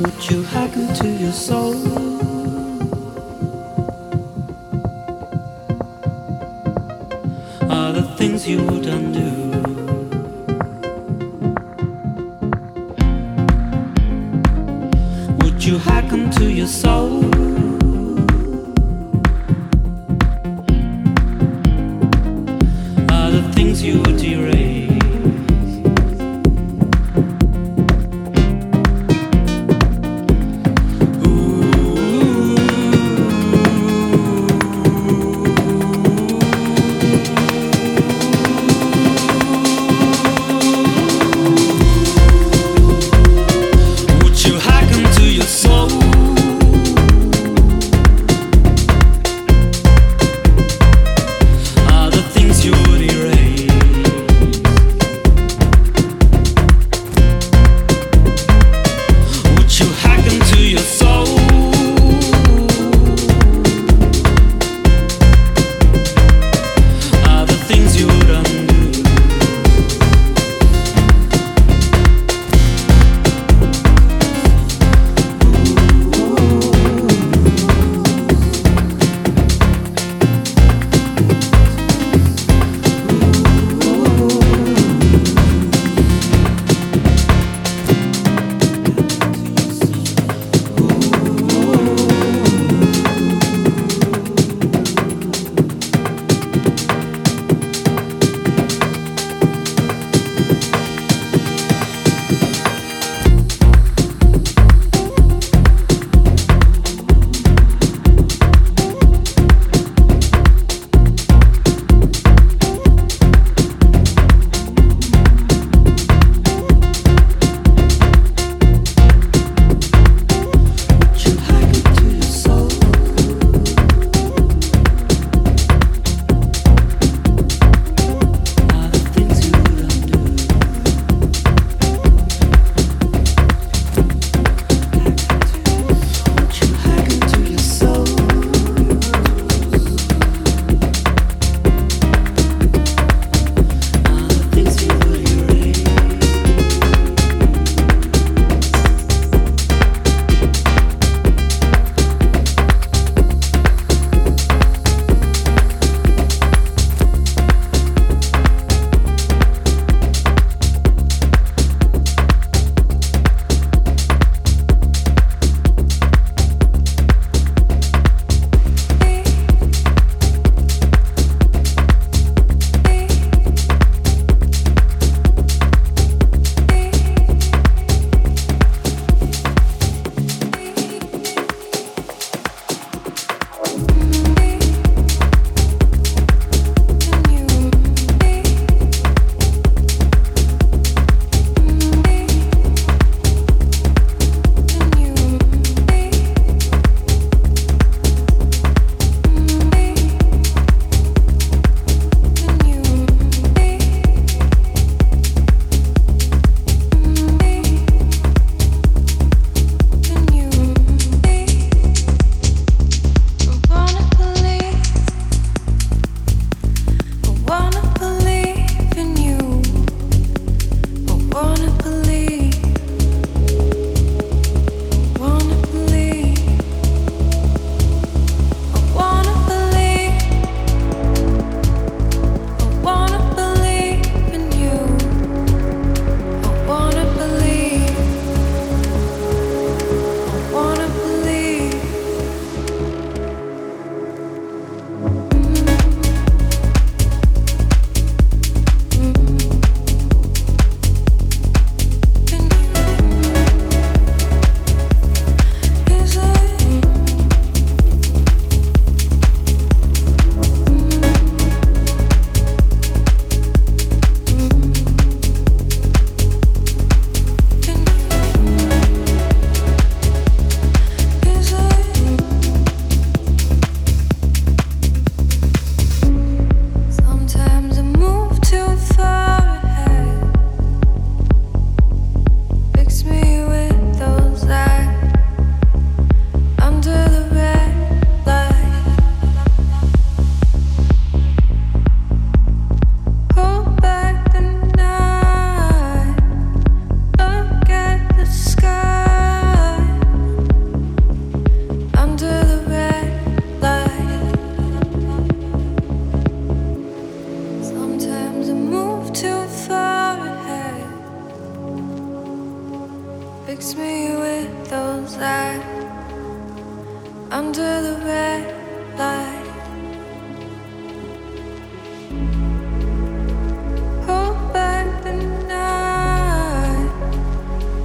Would you hack into your soul? Are the things you would undo? Would you hack into your soul? Are the things you would erase? You would erase. under the red light. Hold back the night,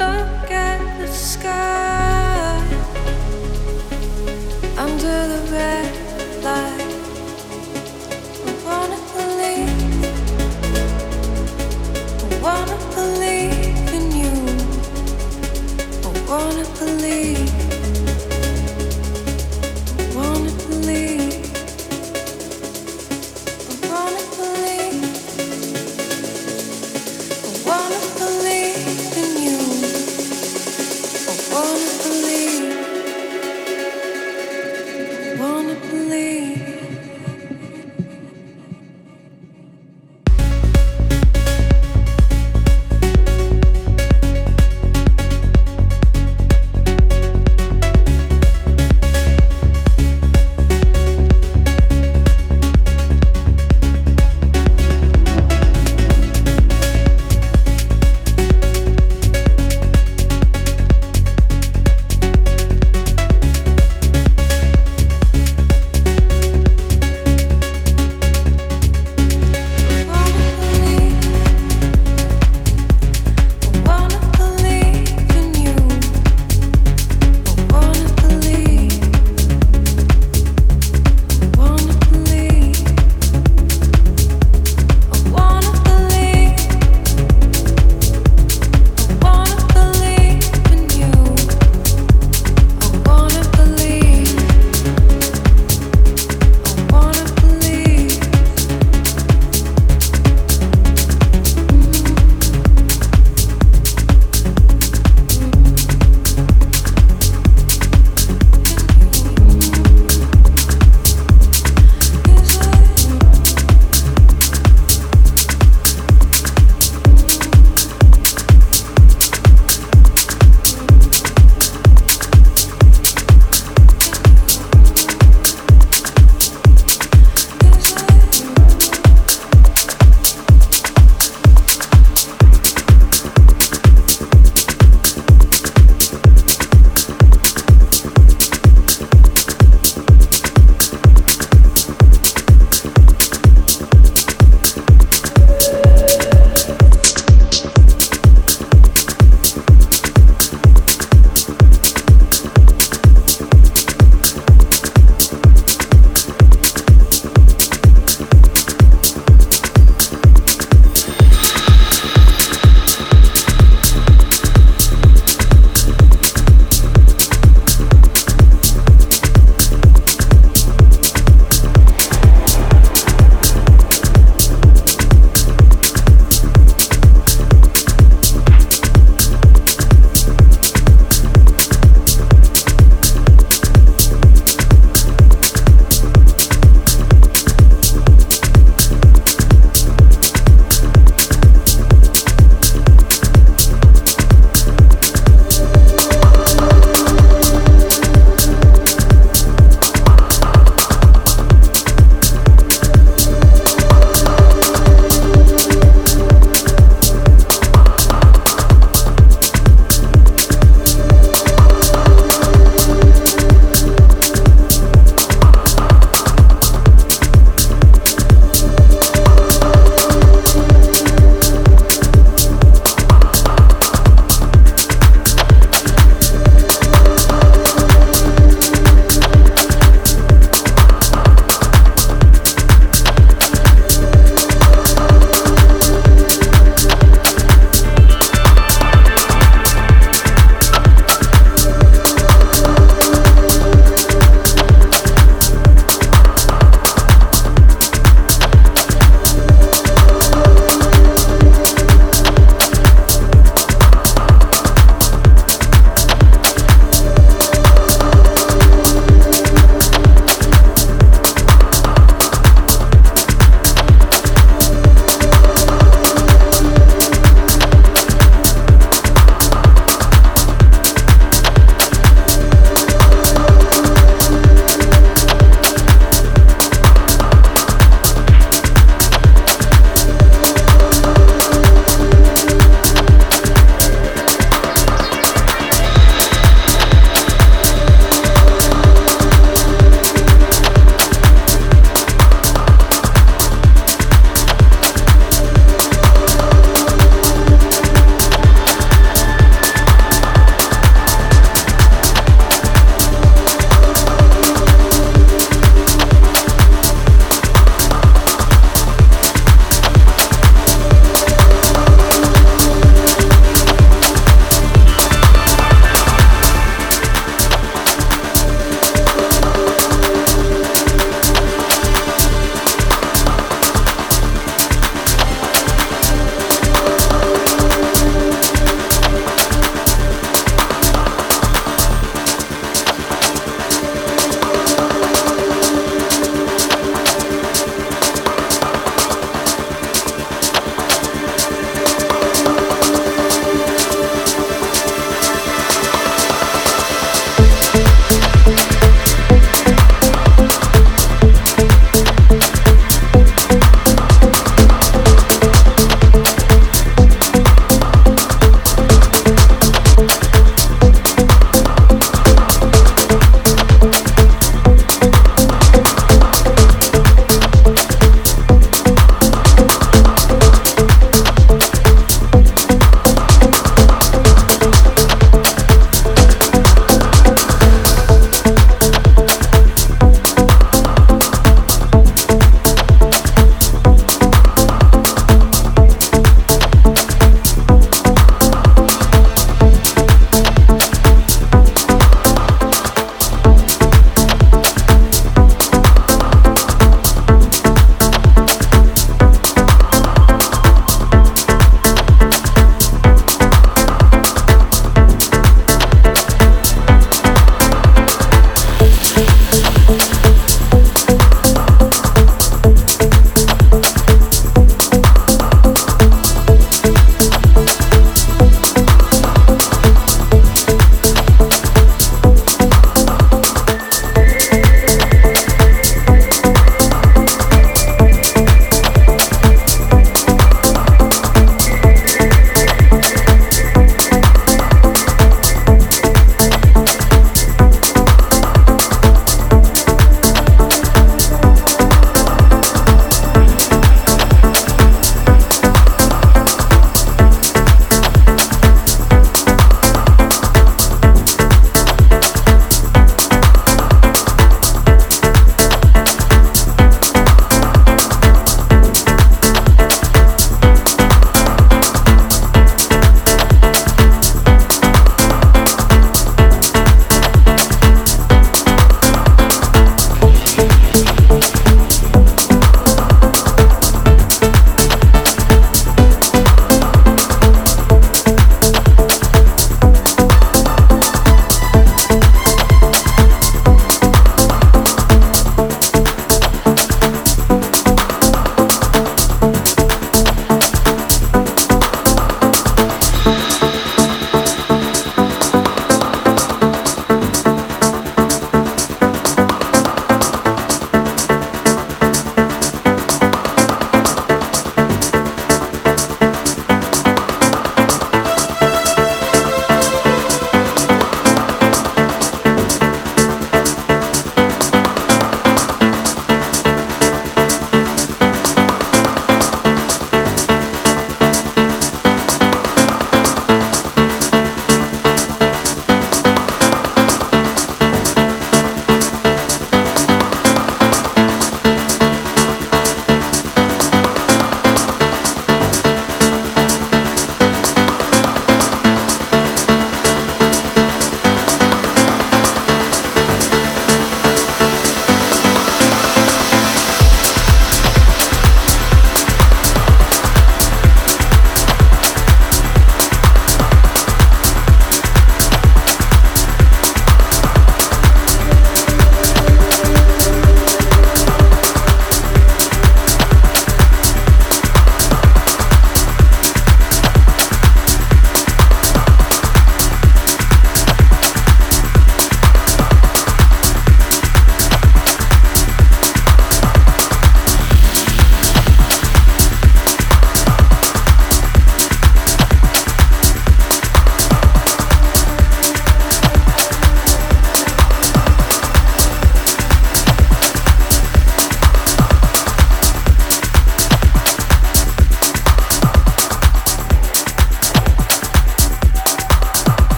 look at the sky under the red light. I wanna believe, I wanna believe in you, I wanna believe.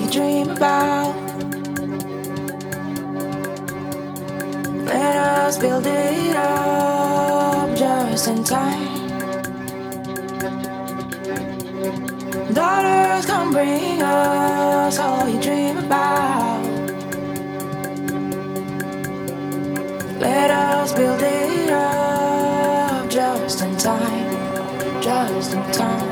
you dream about. Let us build it up just in time. Daughters, come bring us all you dream about. Let us build it up just in time, just in time.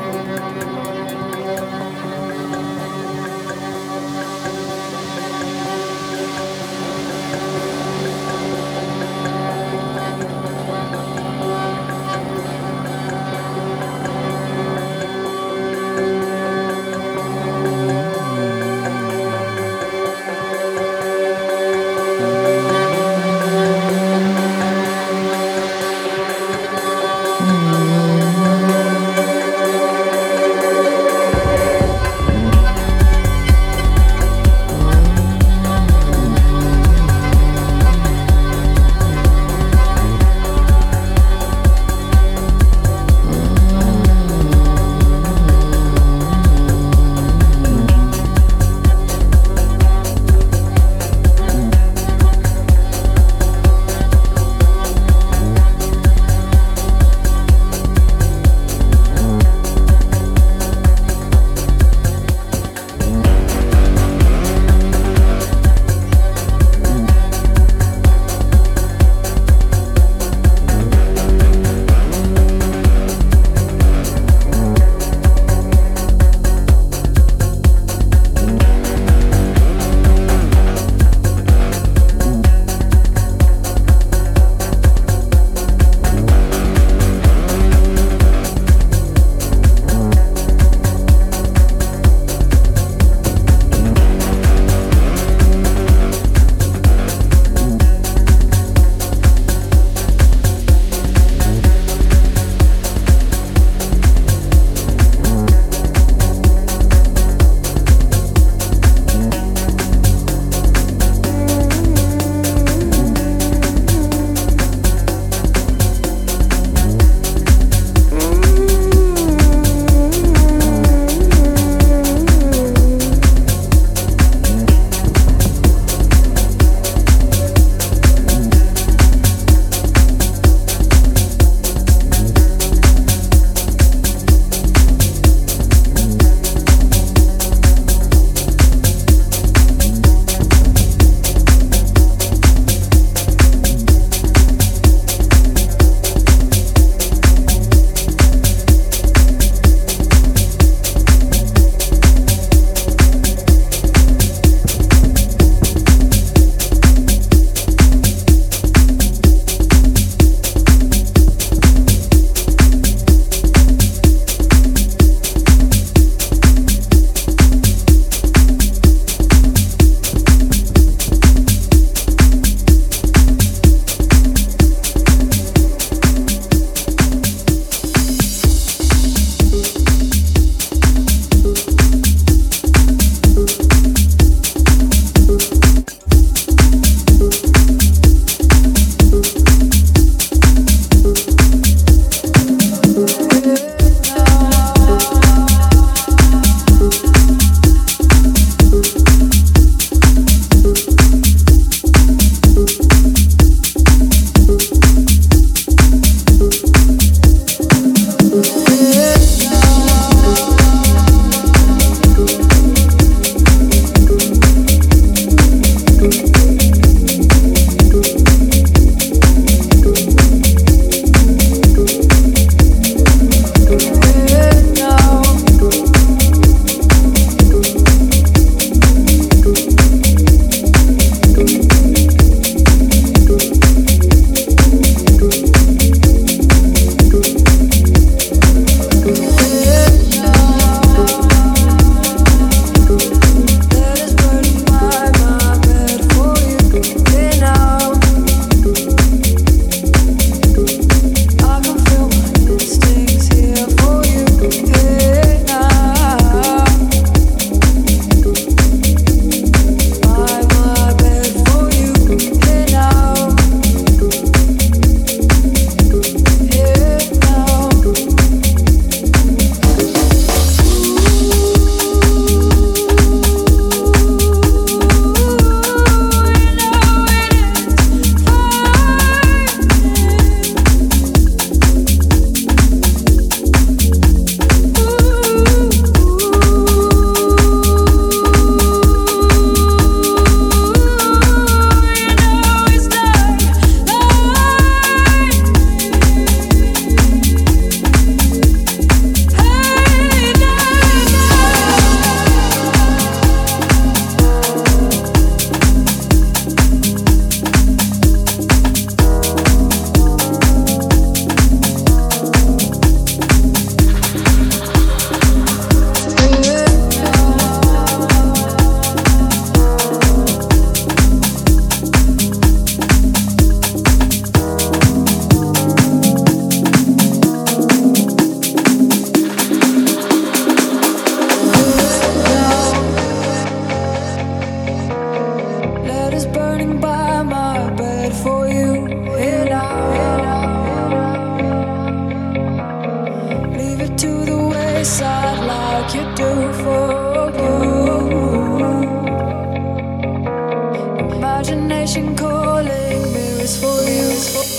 ocean calling, there is for you.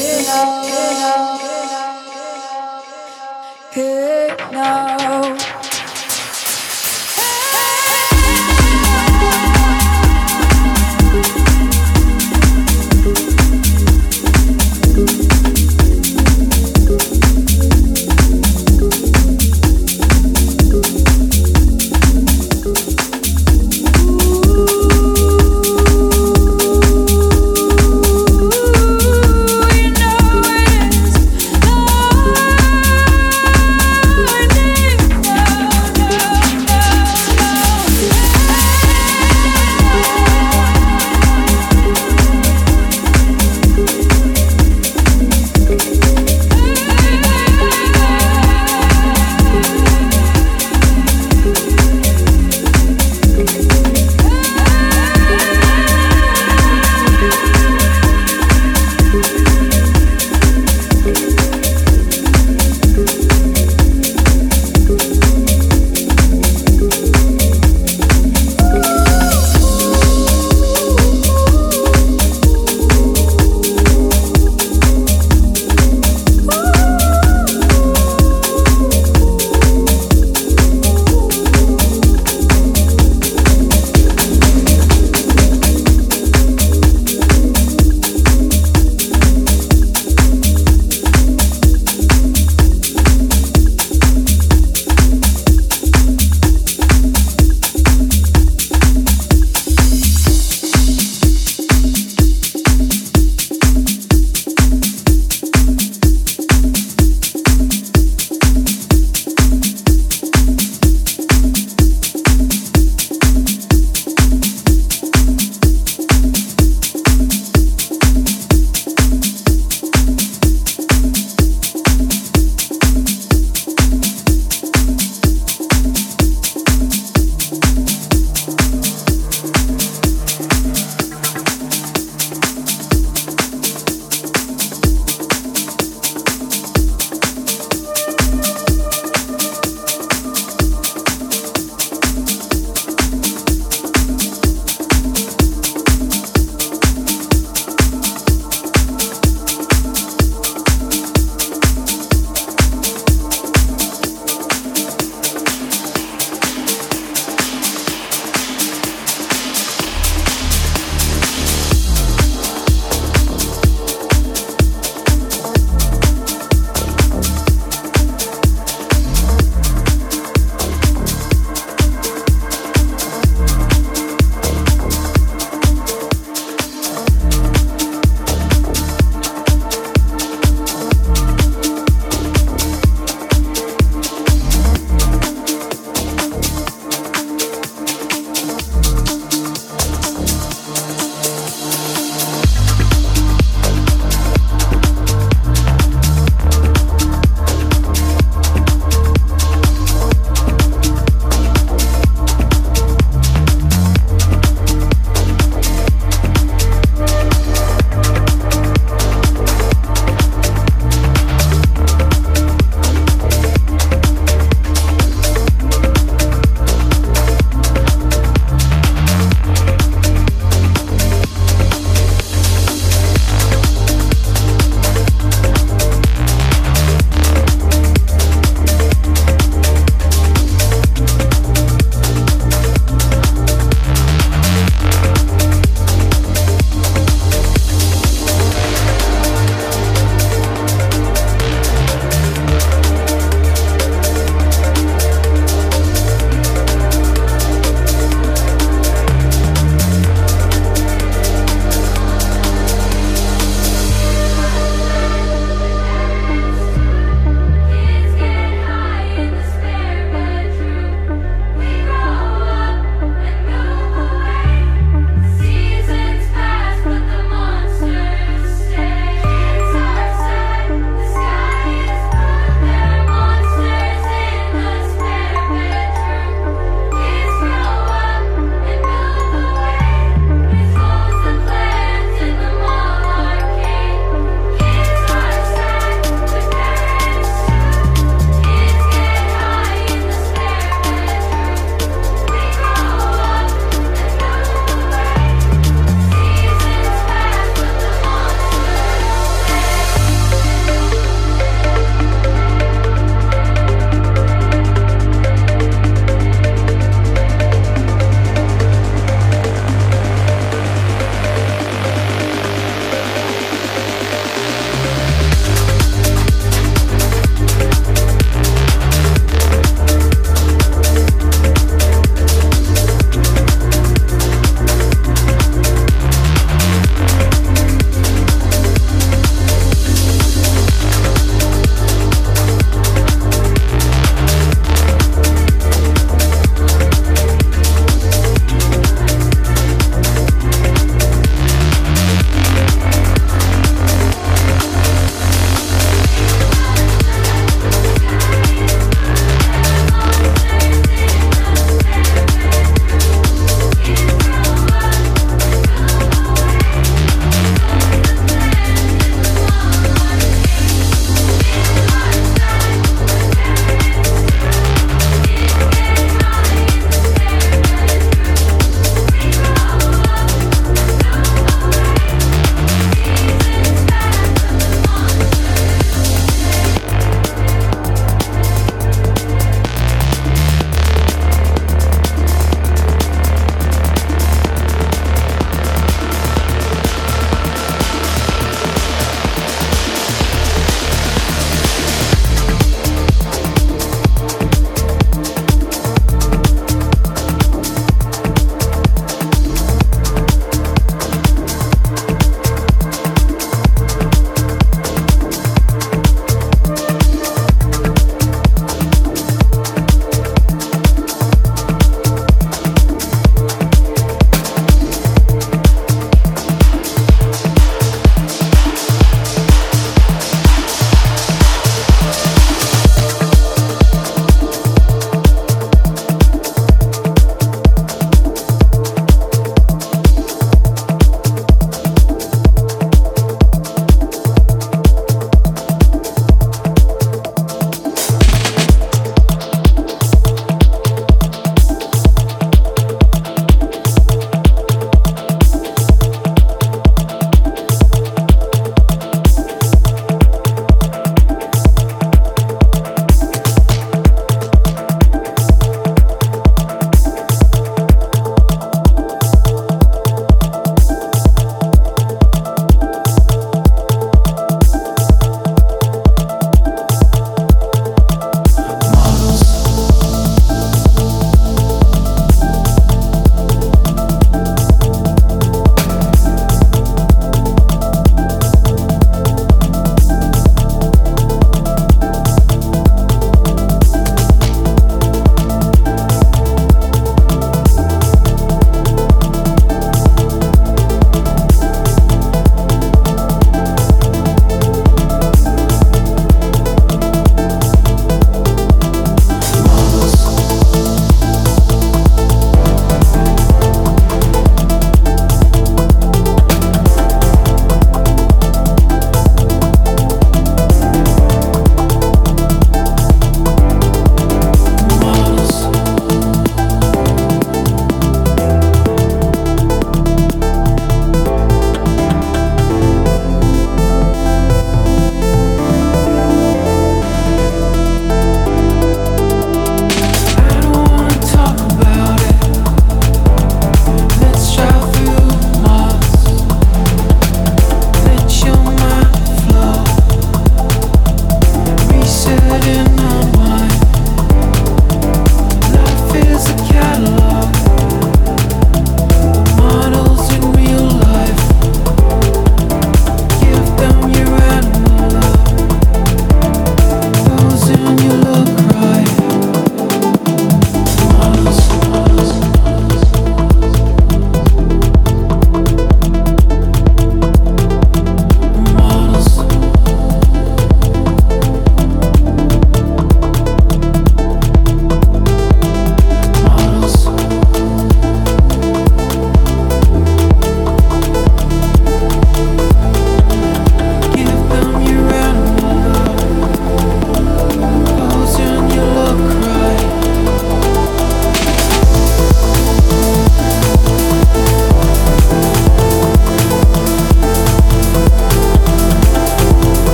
Here now, here now.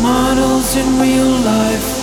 Models in real life.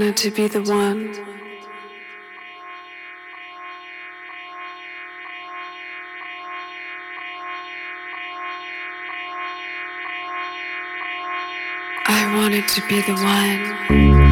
wanted to be the one. I wanted to be the one.